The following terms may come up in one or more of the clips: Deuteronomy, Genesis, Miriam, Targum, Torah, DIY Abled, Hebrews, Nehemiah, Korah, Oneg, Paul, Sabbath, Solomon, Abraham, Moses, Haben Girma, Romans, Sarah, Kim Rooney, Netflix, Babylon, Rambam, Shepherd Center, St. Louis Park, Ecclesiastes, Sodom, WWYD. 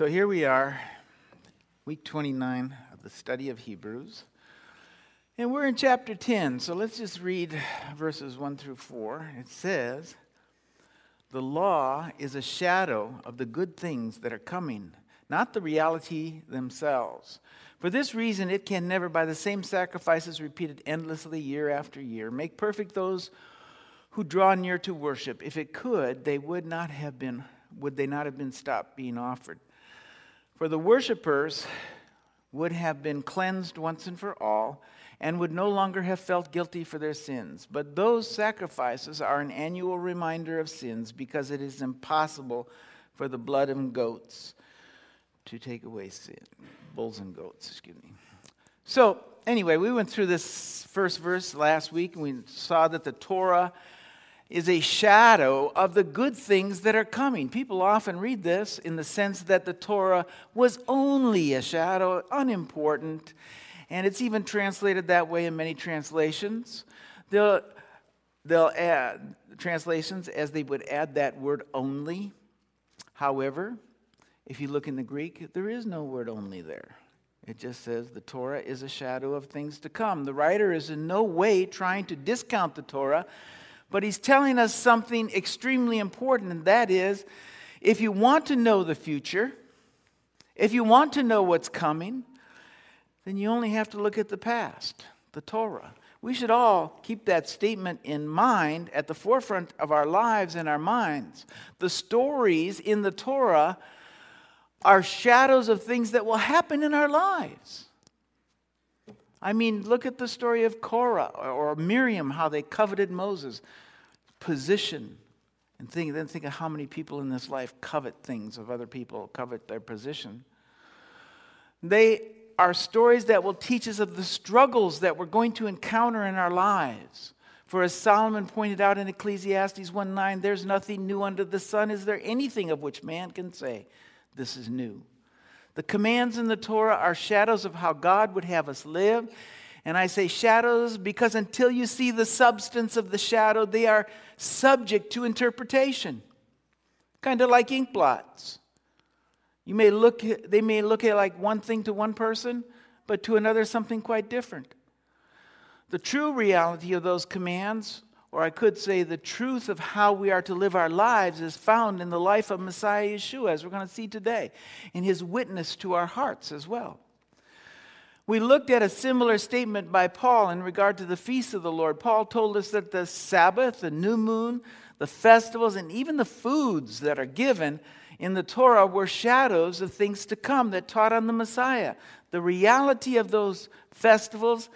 So here we are, week 29 of the study of Hebrews, and we're in chapter 10, so let's just read verses 1 through 4. It says, "The law is a shadow of the good things that are coming, not the reality themselves. For this reason, it can never, by the same sacrifices repeated endlessly year after year, make perfect those who draw near to worship. If it could, would they not have been stopped being offered? For the worshipers would have been cleansed once and for all, and would no longer have felt guilty for their sins. But those sacrifices are an annual reminder of sins, because it is impossible for the blood of goats to take away sin." Bulls and goats, excuse me. So, anyway, we went through this first verse last week, and we saw that the Torah is a shadow of the good things that are coming. People often read this in the sense that the Torah was only a shadow, unimportant, and it's even translated that way in many translations. They'll add translations as they would add that word only. However, if you look in the Greek, there is no word only there. It just says the Torah is a shadow of things to come. The writer is in no way trying to discount the Torah, but he's telling us something extremely important, and that is, if you want to know the future, if you want to know what's coming, then you only have to look at the past, the Torah. We should all keep that statement in mind, at the forefront of our lives and our minds. The stories in the Torah are shadows of things that will happen in our lives. I mean, look at the story of Korah or Miriam, how they coveted Moses' position. And then think of how many people in this life covet things of other people, covet their position. They are stories that will teach us of the struggles that we're going to encounter in our lives. For as Solomon pointed out in Ecclesiastes 1:9, "There's nothing new under the sun. Is there anything of which man can say, this is new?" The commands in the Torah are shadows of how God would have us live. And I say shadows because until you see the substance of the shadow, they are subject to interpretation. Kind of like ink blots. They may look at like one thing to one person, but to another something quite different. The true reality of those commands, or I could say the truth of how we are to live our lives, is found in the life of Messiah Yeshua, as we're going to see today, in his witness to our hearts as well. We looked at a similar statement by Paul in regard to the feasts of the Lord. Paul told us that the Sabbath, the new moon, the festivals, and even the foods that are given in the Torah were shadows of things to come that taught on the Messiah. The reality of those festivals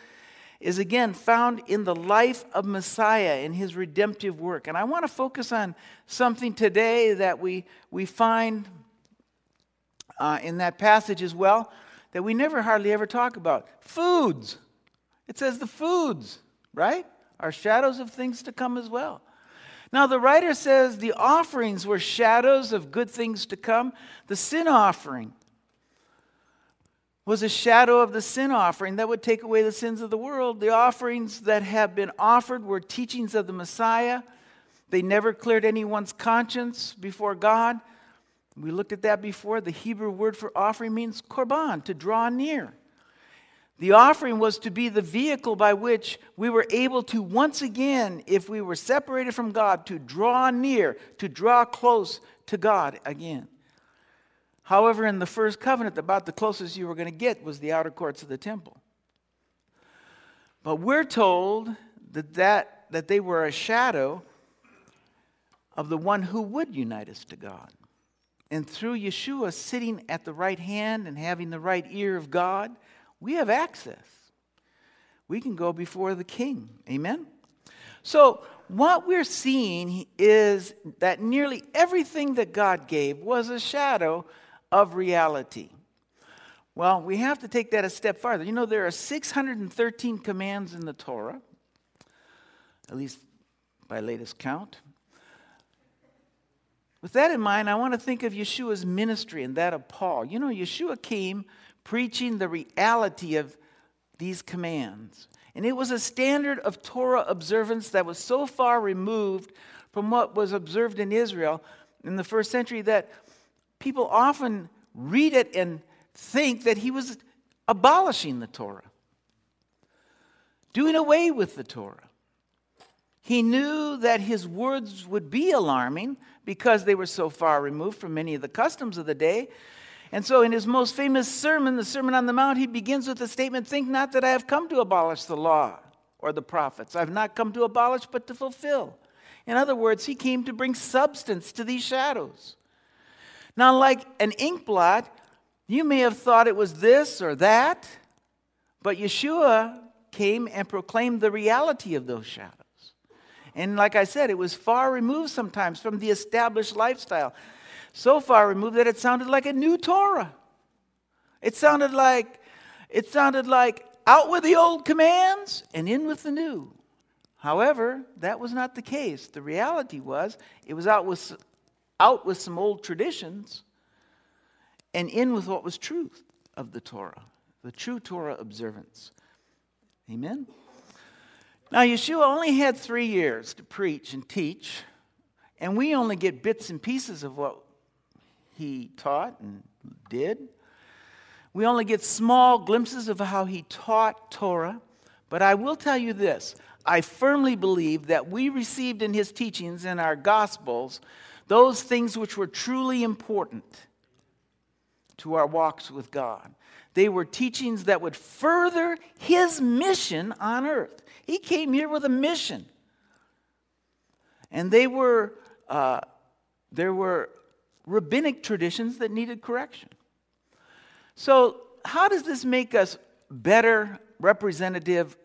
is again found in the life of Messiah, in his redemptive work. And I want to focus on something today that we find in that passage as well, that we never hardly ever talk about. Foods. It says the foods, right, are shadows of things to come as well. Now the writer says the offerings were shadows of good things to come. The sin offering was a shadow of the sin offering that would take away the sins of the world. The offerings that have been offered were teachings of the Messiah. They never cleared anyone's conscience before God. We looked at that before. The Hebrew word for offering means korban, to draw near. The offering was to be the vehicle by which we were able to once again, if we were separated from God, to draw near, to draw close to God again. However, in the first covenant, about the closest you were going to get was the outer courts of the temple. But we're told that they were a shadow of the one who would unite us to God. And through Yeshua sitting at the right hand and having the right ear of God, we have access. We can go before the King. Amen? So, what we're seeing is that nearly everything that God gave was a shadow of reality. Well, we have to take that a step farther. You know, there are 613 commands in the Torah, at least by latest count. With that in mind, I want to think of Yeshua's ministry and that of Paul. You know, Yeshua came preaching the reality of these commands. And it was a standard of Torah observance that was so far removed from what was observed in Israel in the first century that people often read it and think that he was abolishing the Torah, doing away with the Torah. He knew that his words would be alarming because they were so far removed from many of the customs of the day. And so in his most famous sermon, the Sermon on the Mount, he begins with the statement, "Think not that I have come to abolish the law or the prophets. I have not come to abolish, but to fulfill." In other words, he came to bring substance to these shadows. Now, like an ink blot, you may have thought it was this or that, but Yeshua came and proclaimed the reality of those shadows. And like I said, it was far removed sometimes from the established lifestyle. So far removed that it sounded like a new Torah. It sounded like out with the old commands and in with the new. However, that was not the case. The reality was it was out with some old traditions and in with what was truth of the Torah, the true Torah observance. Amen? Now, Yeshua only had 3 years to preach and teach, and we only get bits and pieces of what he taught and did. We only get small glimpses of how he taught Torah, but I will tell you this. I firmly believe that we received in his teachings in our Gospels those things which were truly important to our walks with God. They were teachings that would further his mission on earth. He came here with a mission. And there were rabbinic traditions that needed correction. So how does this make us better representative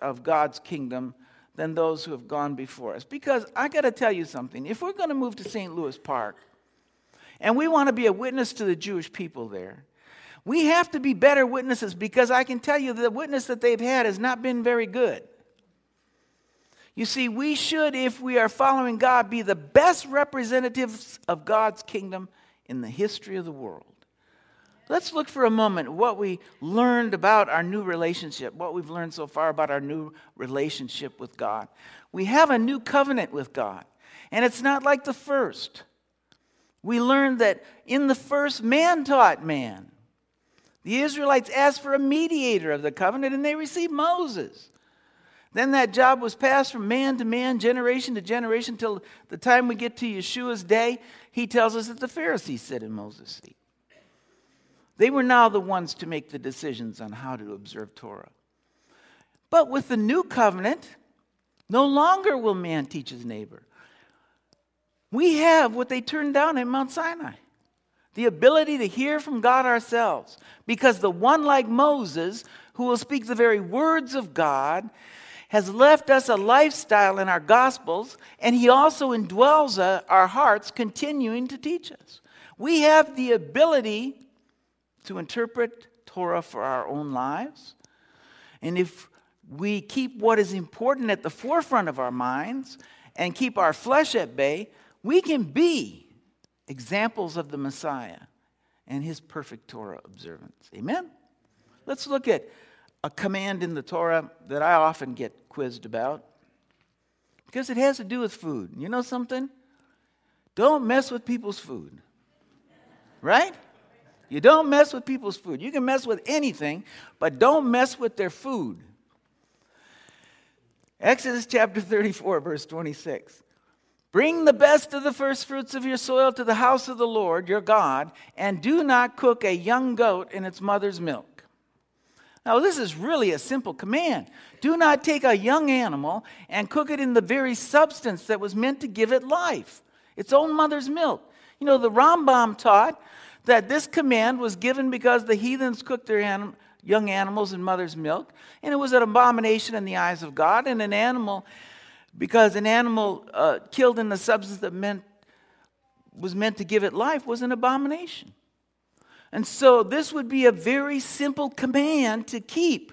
of God's kingdom than those who have gone before us? Because I got to tell you something. If we're going to move to St. Louis Park, and we want to be a witness to the Jewish people there, we have to be better witnesses, because I can tell you the witness that they've had has not been very good. You see, we should, if we are following God, be the best representatives of God's kingdom in the history of the world. Let's look for a moment what we learned about our new relationship, what we've learned so far about our new relationship with God. We have a new covenant with God, and it's not like the first. We learned that in the first, man taught man. The Israelites asked for a mediator of the covenant, and they received Moses. Then that job was passed from man to man, generation to generation, till the time we get to Yeshua's day. He tells us that the Pharisees sit in Moses' seat. They were now the ones to make the decisions on how to observe Torah. But with the new covenant, no longer will man teach his neighbor. We have what they turned down at Mount Sinai. The ability to hear from God ourselves. Because the one like Moses, who will speak the very words of God, has left us a lifestyle in our Gospels, and he also indwells our hearts, continuing to teach us. We have the ability to interpret Torah for our own lives. And if we keep what is important at the forefront of our minds and keep our flesh at bay, we can be examples of the Messiah and his perfect Torah observance. Amen? Let's look at a command in the Torah that I often get quizzed about, because it has to do with food. You know something? Don't mess with people's food. Right? You don't mess with people's food. You can mess with anything, but don't mess with their food. Exodus chapter 34, verse 26. Bring the best of the first fruits of your soil to the house of the Lord, your God, and do not cook a young goat in its mother's milk. Now, this is really a simple command. Do not take a young animal and cook it in the very substance that was meant to give it life, its own mother's milk. You know, the Rambam taught that this command was given because the heathens cooked their young animals in mother's milk, and it was an abomination in the eyes of God, and an animal killed in the substance that was meant to give it life was an abomination. And so this would be a very simple command to keep,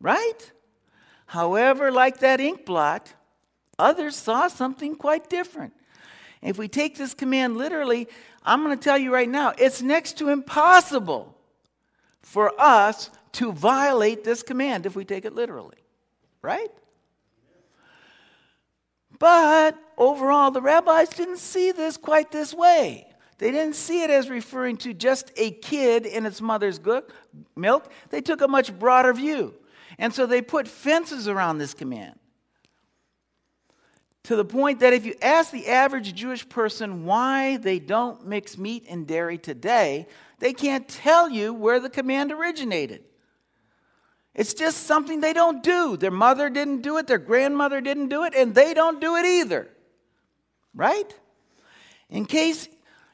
right? However, like that ink blot, others saw something quite different. If we take this command literally, I'm going to tell you right now, it's next to impossible for us to violate this command if we take it literally, right? But overall, the rabbis didn't see this quite this way. they didn't see it as referring to just a kid in its mother's milk. They took a much broader view. And so they put fences around this command, to the point that if you ask the average Jewish person why they don't mix meat and dairy today, they can't tell you where the command originated. It's just something they don't do. Their mother didn't do it, their grandmother didn't do it, and they don't do it either. Right? In case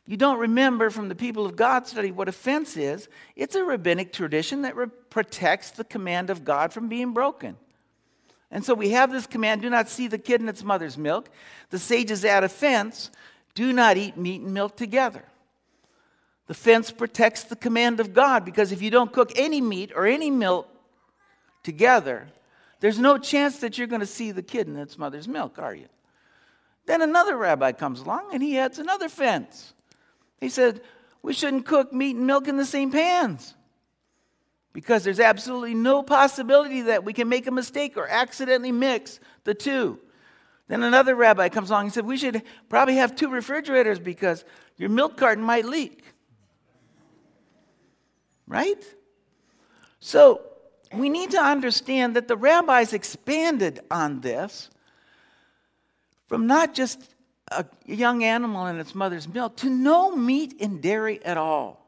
you don't remember from the People of God study what a fence is, it's a rabbinic tradition that protects the command of God from being broken. And so we have this command, do not see the kid in its mother's milk. The sages add a fence, do not eat meat and milk together. The fence protects the command of God, because if you don't cook any meat or any milk together, there's no chance that you're going to see the kid in its mother's milk, are you? Then another rabbi comes along and he adds another fence. He said, we shouldn't cook meat and milk in the same pans, because there's absolutely no possibility that we can make a mistake or accidentally mix the two. Then another rabbi comes along and said, we should probably have two refrigerators because your milk carton might leak. Right? So we need to understand that the rabbis expanded on this from not just a young animal in its mother's milk to no meat and dairy at all.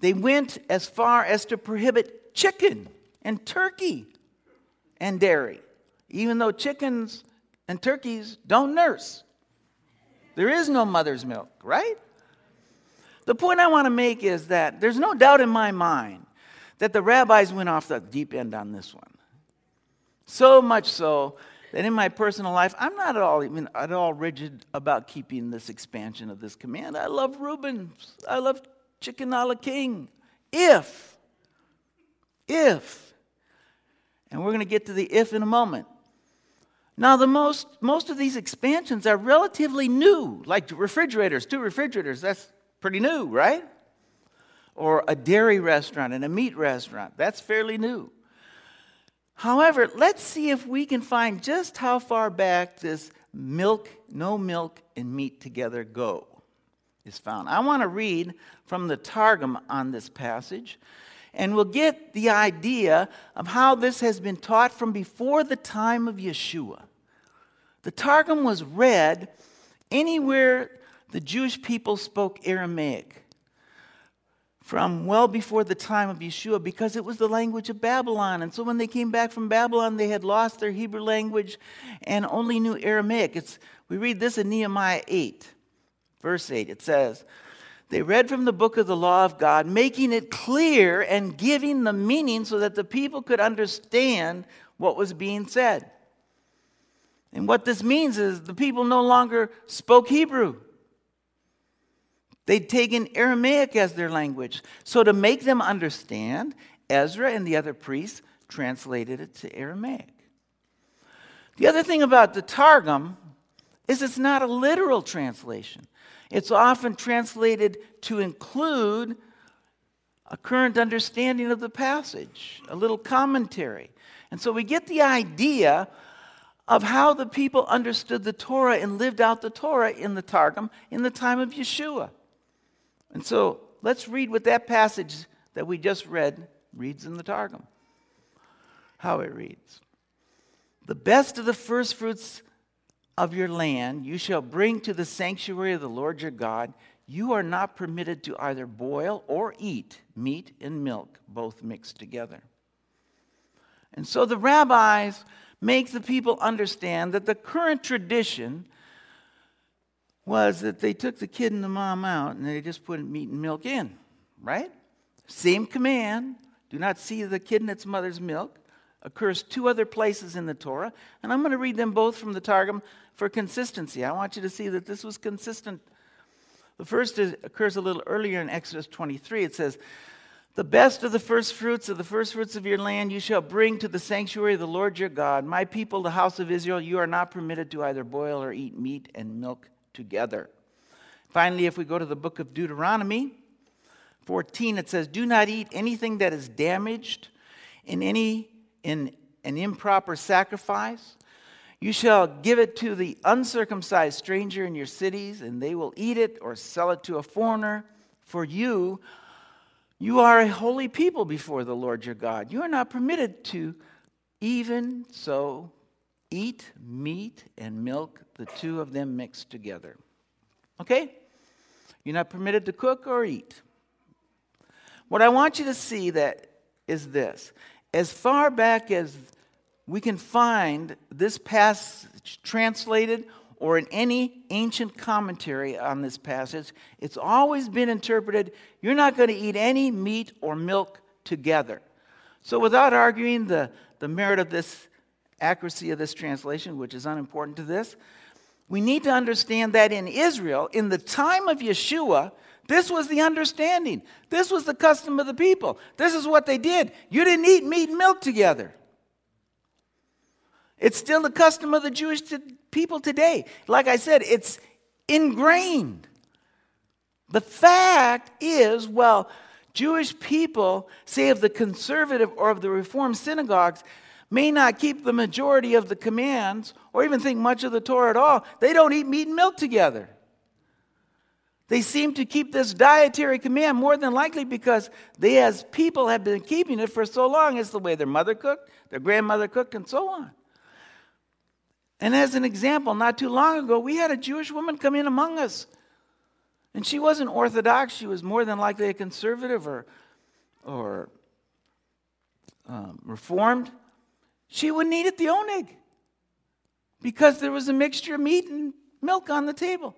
They went as far as to prohibit chicken and turkey and dairy, even though chickens and turkeys don't nurse. There is no mother's milk, right? The point I want to make is that there's no doubt in my mind that the rabbis went off the deep end on this one. So much so that in my personal life, I'm not at all rigid about keeping this expansion of this command. I love Rubens. I love chicken a la king, if, and we're going to get to the if in a moment. Now, the most of these expansions are relatively new, like refrigerators, two refrigerators, that's pretty new, right? Or a dairy restaurant and a meat restaurant, that's fairly new. However, let's see if we can find just how far back this milk, no milk, and meat together go. Is found. I want to read from the Targum on this passage, and we'll get the idea of how this has been taught from before the time of Yeshua. The Targum was read anywhere the Jewish people spoke Aramaic, from well before the time of Yeshua, because it was the language of Babylon. And so when they came back from Babylon, they had lost their Hebrew language and only knew Aramaic. We read this in Nehemiah 8. Verse 8, it says, they read from the book of the law of God, making it clear and giving the meaning so that the people could understand what was being said. And what this means is the people no longer spoke Hebrew. They'd taken Aramaic as their language. So to make them understand, Ezra and the other priests translated it to Aramaic. The other thing about the Targum is it's not a literal translation. It's often translated to include a current understanding of the passage, a little commentary. And so we get the idea of how the people understood the Torah and lived out the Torah in the Targum in the time of Yeshua. And so let's read what that passage that we just read reads in the Targum. How it reads. The best of the first fruits of your land you shall bring to the sanctuary of the Lord your God. You are not permitted to either boil or eat meat and milk, both mixed together. And so the rabbis make the people understand that the current tradition was that they took the kid and the mom out and they just put meat and milk in, right? Same command, do not see the kid in its mother's milk, occurs two other places in the Torah, and I'm going to read them both from the Targum for consistency. I want you to see that this was consistent. The first occurs a little earlier in Exodus 23. It says, the best of the first fruits of your land you shall bring to the sanctuary of the Lord your God. My people, the house of Israel, you are not permitted to either boil or eat meat and milk together. Finally, if we go to the book of Deuteronomy 14, it says, do not eat anything that is damaged in an improper sacrifice, You shall give it to the uncircumcised stranger in your cities, and they will eat it or sell it to a foreigner. For you are a holy people before the Lord your God. You are not permitted to even so eat meat and milk, the two of them mixed together. Okay? You're not permitted to cook or eat. What I want you to see that is this. As far back as we can find this passage translated or in any ancient commentary on this passage, it's always been interpreted, you're not going to eat any meat or milk together. So without arguing the merit of this, accuracy of this translation, which is unimportant to this, we need to understand that in Israel, in the time of Yeshua, this was the understanding. This was the custom of the people. This is what they did. You didn't eat meat and milk together. It's still the custom of the Jewish people today. Like I said, it's ingrained. The fact is, well, Jewish people, say of the conservative or of the Reformed synagogues, may not keep the majority of the commands or even think much of the Torah at all. They don't eat meat and milk together. They seem to keep this dietary command more than likely because they as people have been keeping it for so long. It's the way their mother cooked, their grandmother cooked, and so on. And as an example, not too long ago, we had a Jewish woman come in among us. And she wasn't Orthodox. She was more than likely a conservative or Reformed. She wouldn't eat at the oneg because there was a mixture of meat and milk on the table.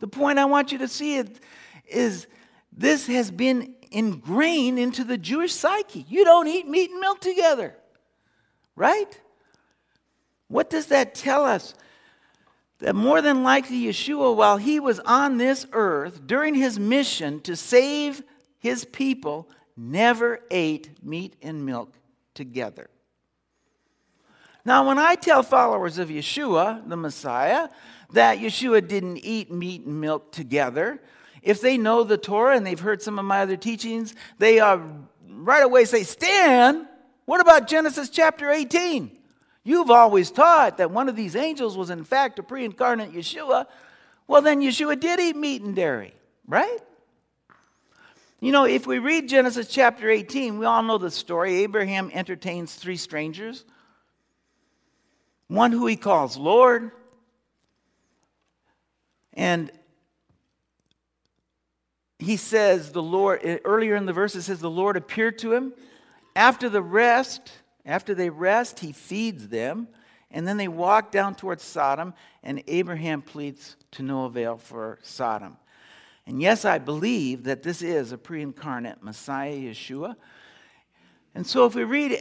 The point I want you to see is this has been ingrained into the Jewish psyche. You don't eat meat and milk together, right? What does that tell us? That more than likely Yeshua, while he was on this earth, during his mission to save his people, never ate meat and milk together. Now, when I tell followers of Yeshua, the Messiah, that Yeshua didn't eat meat and milk together, if they know the Torah and they've heard some of my other teachings, they right away say, Stan, what about Genesis chapter 18? You've always taught that one of these angels was in fact a pre-incarnate Yeshua. Well, then Yeshua did eat meat and dairy, right? You know, if we read Genesis chapter 18, we all know the story. Abraham entertains three strangers. One who he calls Lord. And he says, the Lord, earlier in the verse it says, the Lord appeared to him. After they rest, he feeds them, and then they walk down towards Sodom, and Abraham pleads to no avail for Sodom. And yes, I believe that this is a pre-incarnate Messiah, Yeshua. And so if we read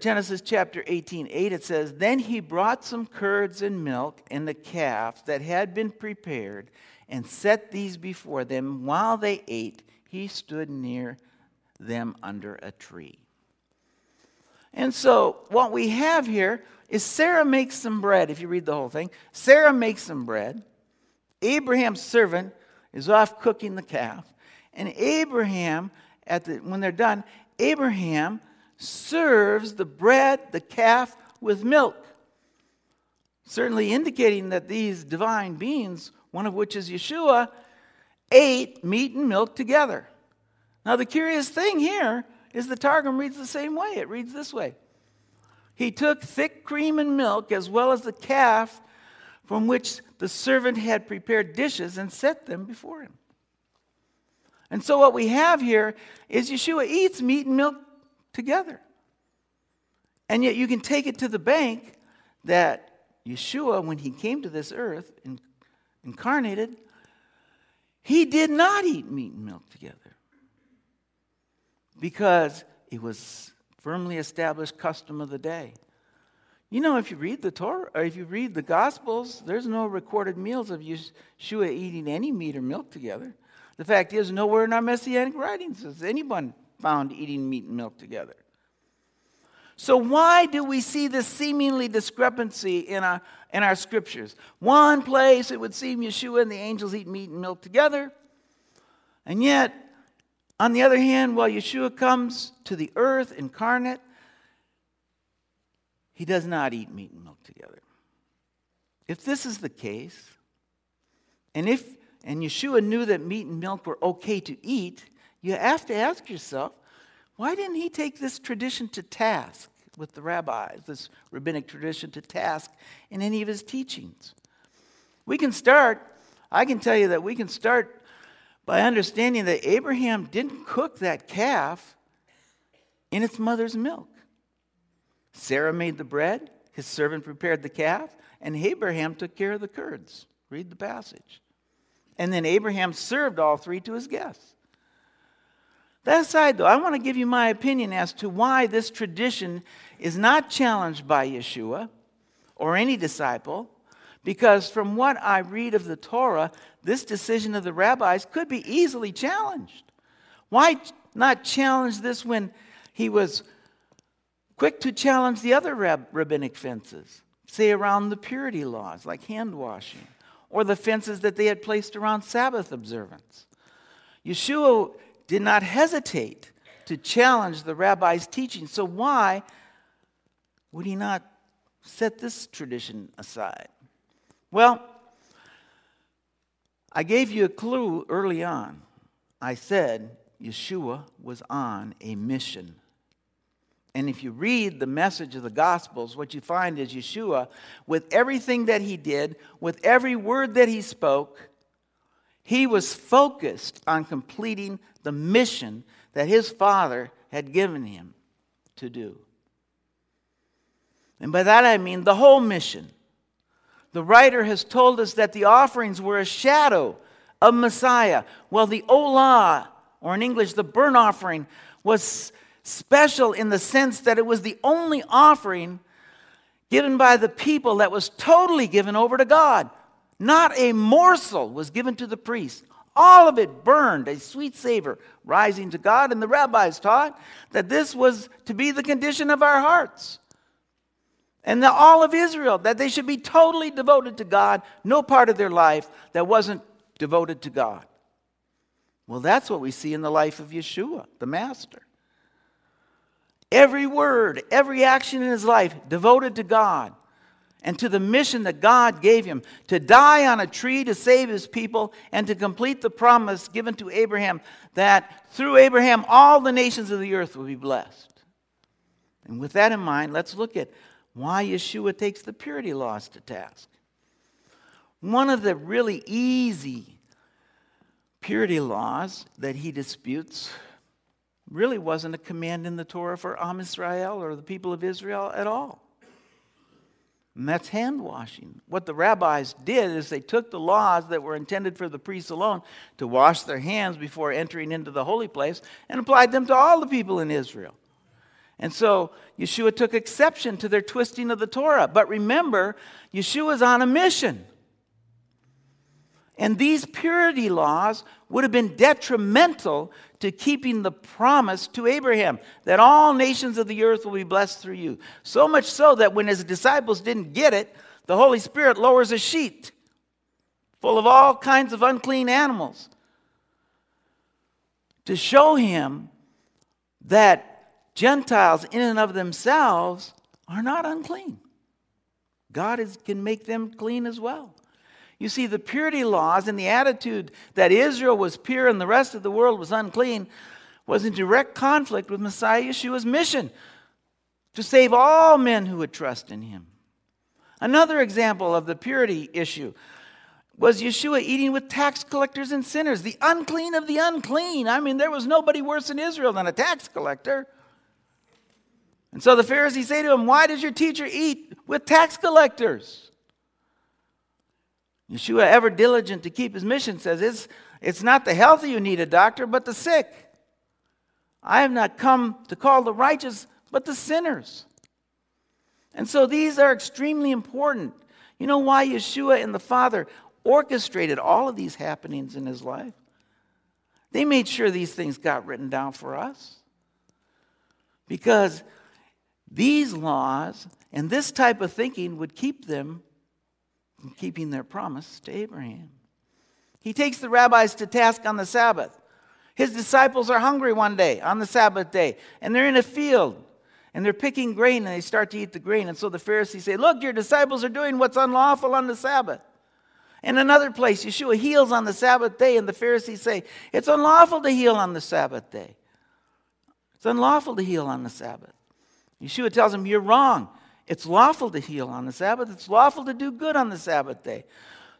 Genesis chapter 18:8, it says, Then he brought some curds and milk and the calf that had been prepared and set these before them. While they ate, he stood near them under a tree. And so what we have here is Sarah makes some bread, if you read the whole thing. Sarah makes some bread. Abraham's servant is off cooking the calf. And Abraham, when they're done, Abraham serves the bread, the calf, with milk. Certainly indicating that these divine beings, one of which is Yeshua, ate meat and milk together. Now the curious thing here is the Targum reads the same way. It reads this way. He took thick cream and milk as well as the calf from which the servant had prepared dishes and set them before him. And so what we have here is Yeshua eats meat and milk together. And yet you can take it to the bank that Yeshua, when he came to this earth and incarnated, he did not eat meat and milk together. Because it was firmly established custom of the day. You know, if you read the Torah, or if you read the Gospels, there's no recorded meals of Yeshua eating any meat or milk together. The fact is, nowhere in our Messianic writings is anyone found eating meat and milk together. So why do we see this seemingly discrepancy in our scriptures? One place it would seem Yeshua and the angels eat meat and milk together, and yet, on the other hand, while Yeshua comes to the earth incarnate, He does not eat meat and milk together. If this is the case, and Yeshua knew that meat and milk were okay to eat, you have to ask yourself, why didn't he take this tradition to task with the rabbis, this rabbinic tradition to task in any of his teachings? I can tell you that we can start by understanding that Abraham didn't cook that calf in its mother's milk. Sarah made the bread, his servant prepared the calf, and Abraham took care of the curds. Read the passage. And then Abraham served all three to his guests. That aside, though, I want to give you my opinion as to why this tradition is not challenged by Yeshua or any disciple, because from what I read of the Torah, this decision of the rabbis could be easily challenged. Why not challenge this when he was quick to challenge the other rabbinic fences, say around the purity laws, like hand washing, or the fences that they had placed around Sabbath observance? Yeshua did not hesitate to challenge the rabbi's teaching, so why would he not set this tradition aside? Well, I gave you a clue early on. I said Yeshua was on a mission. And if you read the message of the Gospels, what you find is Yeshua, with everything that he did, with every word that he spoke, he was focused on completing the mission that his Father had given him to do. And by that I mean the whole mission. The writer has told us that the offerings were a shadow of Messiah. Well, the Olah, or in English, the burnt offering, was special in the sense that it was the only offering given by the people that was totally given over to God. Not a morsel was given to the priest. All of it burned, a sweet savor, rising to God. And the rabbis taught that this was to be the condition of our hearts. And all of Israel, that they should be totally devoted to God, no part of their life that wasn't devoted to God. Well, that's what we see in the life of Yeshua, the Master. Every word, every action in his life devoted to God and to the mission that God gave him, to die on a tree to save his people and to complete the promise given to Abraham that through Abraham all the nations of the earth will be blessed. And with that in mind, let's look at why Yeshua takes the purity laws to task. One of the really easy purity laws that he disputes really wasn't a command in the Torah for Am Yisrael or the people of Israel at all. And that's hand washing. What the rabbis did is they took the laws that were intended for the priests alone to wash their hands before entering into the holy place and applied them to all the people in Israel. And so Yeshua took exception to their twisting of the Torah. But remember, Yeshua's on a mission. And these purity laws would have been detrimental to keeping the promise to Abraham that all nations of the earth will be blessed through you. So much so that when his disciples didn't get it, the Holy Spirit lowers a sheet full of all kinds of unclean animals to show him that Gentiles in and of themselves are not unclean. God can make them clean as well. You see, the purity laws and the attitude that Israel was pure and the rest of the world was unclean was in direct conflict with Messiah Yeshua's mission to save all men who would trust in him. Another example of the purity issue was Yeshua eating with tax collectors and sinners, the unclean of the unclean. I mean, there was nobody worse in Israel than a tax collector. And so the Pharisees say to him, "Why does your teacher eat with tax collectors?" Yeshua, ever diligent to keep his mission, says, it's not the healthy who need a doctor, but the sick. I have not come to call the righteous, but the sinners. And so these are extremely important. You know why Yeshua and the Father orchestrated all of these happenings in his life? They made sure these things got written down for us. Because these laws and this type of thinking would keep them from keeping their promise to Abraham. He takes the rabbis to task on the Sabbath. His disciples are hungry one day on the Sabbath day, and they're in a field. And they're picking grain, and they start to eat the grain. And so the Pharisees say, look, your disciples are doing what's unlawful on the Sabbath. And another place, Yeshua heals on the Sabbath day, and the Pharisees say, it's unlawful to heal on the Sabbath day. It's unlawful to heal on the Sabbath. Yeshua tells them, you're wrong. It's lawful to heal on the Sabbath. It's lawful to do good on the Sabbath day.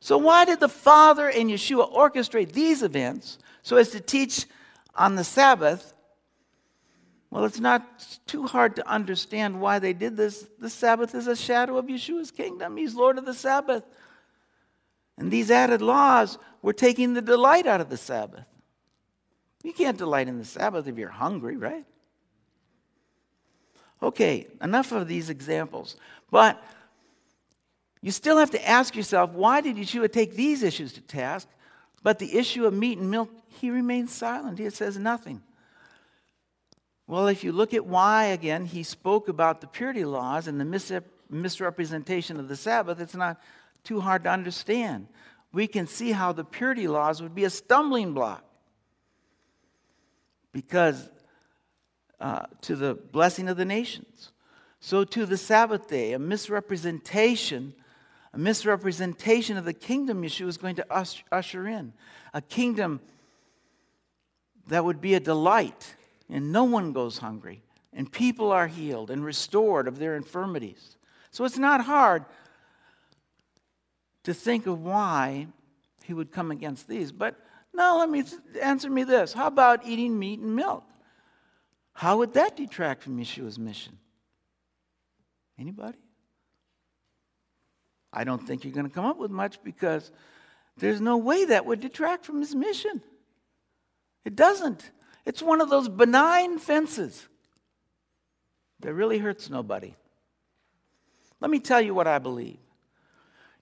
So why did the Father and Yeshua orchestrate these events so as to teach on the Sabbath? Well, it's not too hard to understand why they did this. The Sabbath is a shadow of Yeshua's kingdom. He's Lord of the Sabbath. And these added laws were taking the delight out of the Sabbath. You can't delight in the Sabbath if you're hungry, right? Okay, enough of these examples. But you still have to ask yourself, why did Yeshua take these issues to task? But the issue of meat and milk, he remains silent. He says nothing. Well, if you look at why, again, he spoke about the purity laws and the misrepresentation of the Sabbath, it's not too hard to understand. We can see how the purity laws would be a stumbling block. Because to the blessing of the nations. So to the Sabbath day, a misrepresentation of the kingdom Yeshua is going to usher in. A kingdom that would be a delight, and no one goes hungry, and people are healed and restored of their infirmities. So it's not hard to think of why he would come against these. But now answer me this. How about eating meat and milk? How would that detract from Yeshua's mission? Anybody? I don't think you're going to come up with much, because there's no way that would detract from his mission. It doesn't. It's one of those benign fences that really hurts nobody. Let me tell you what I believe.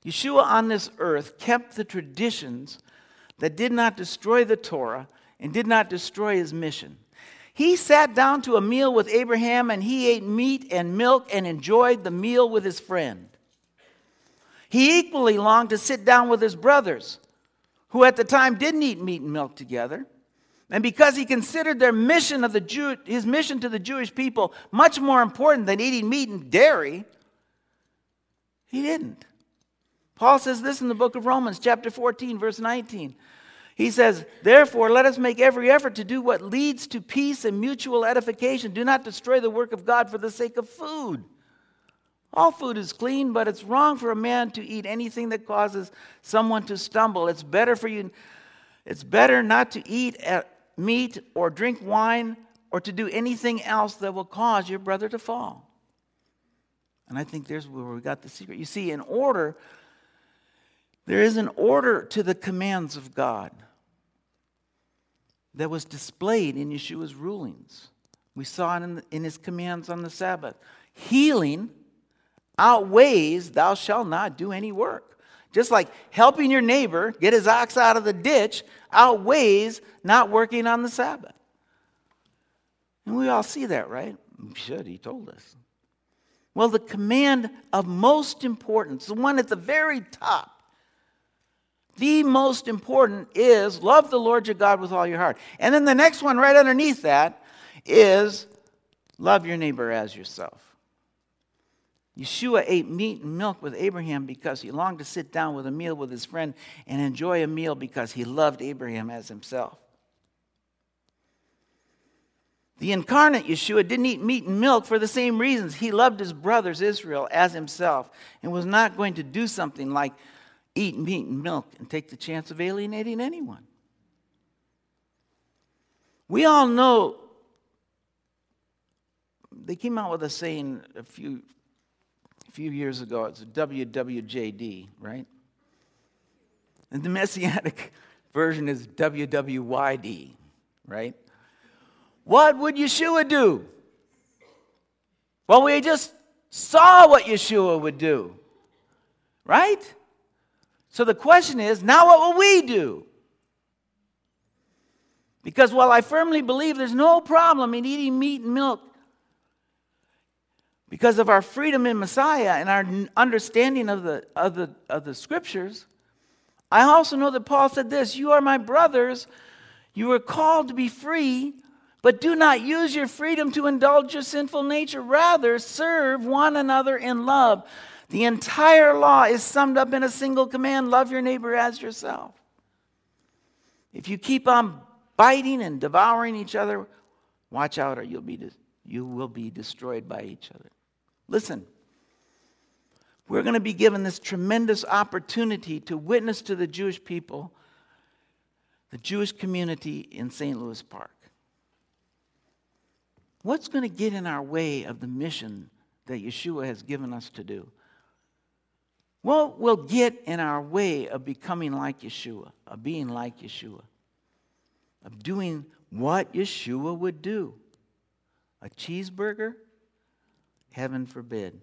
Yeshua on this earth kept the traditions that did not destroy the Torah and did not destroy his mission. He sat down to a meal with Abraham, and he ate meat and milk and enjoyed the meal with his friend. He equally longed to sit down with his brothers, who at the time didn't eat meat and milk together. And because he considered their mission of his mission to the Jewish people much more important than eating meat and dairy, he didn't. Paul says this in the book of Romans, chapter 14, verse 19. He says, therefore, let us make every effort to do what leads to peace and mutual edification. Do not destroy the work of God for the sake of food. All food is clean, but it's wrong for a man to eat anything that causes someone to stumble. It's better not to eat meat or drink wine or to do anything else that will cause your brother to fall. And I think there's where we got the secret. You see, there is an order to the commands of God that was displayed in Yeshua's rulings. We saw it in his commands on the Sabbath. Healing outweighs thou shalt not do any work. Just like helping your neighbor get his ox out of the ditch outweighs not working on the Sabbath. And we all see that, right? We should. He told us. Well, the command of most importance, the one at the very top, the most important is love the Lord your God with all your heart. And then the next one right underneath that is love your neighbor as yourself. Yeshua ate meat and milk with Abraham because he longed to sit down with a meal with his friend and enjoy a meal because he loved Abraham as himself. The incarnate Yeshua didn't eat meat and milk for the same reasons. He loved his brothers Israel as himself and was not going to do something like eat meat and milk and take the chance of alienating anyone. We all know, they came out with a saying a few years ago, it's WWJD, right? And the Messianic version is WWYD, right? What would Yeshua do? Well, we just saw what Yeshua would do, right? So the question is, now what will we do? Because while I firmly believe there's no problem in eating meat and milk because of our freedom in Messiah and our understanding of the scriptures, I also know that Paul said this, you are my brothers, you were called to be free, But do not use your freedom to indulge your sinful nature. Rather, serve one another in love. The entire law is summed up in a single command: love your neighbor as yourself. If you keep on biting and devouring each other, watch out, or you will be destroyed by each other. Listen, we're going to be given this tremendous opportunity to witness to the Jewish people, the Jewish community in St. Louis Park. What's going to get in our way of the mission that Yeshua has given us to do? What will get in our way of becoming like Yeshua, of being like Yeshua, of doing what Yeshua would do? A cheeseburger? Heaven forbid.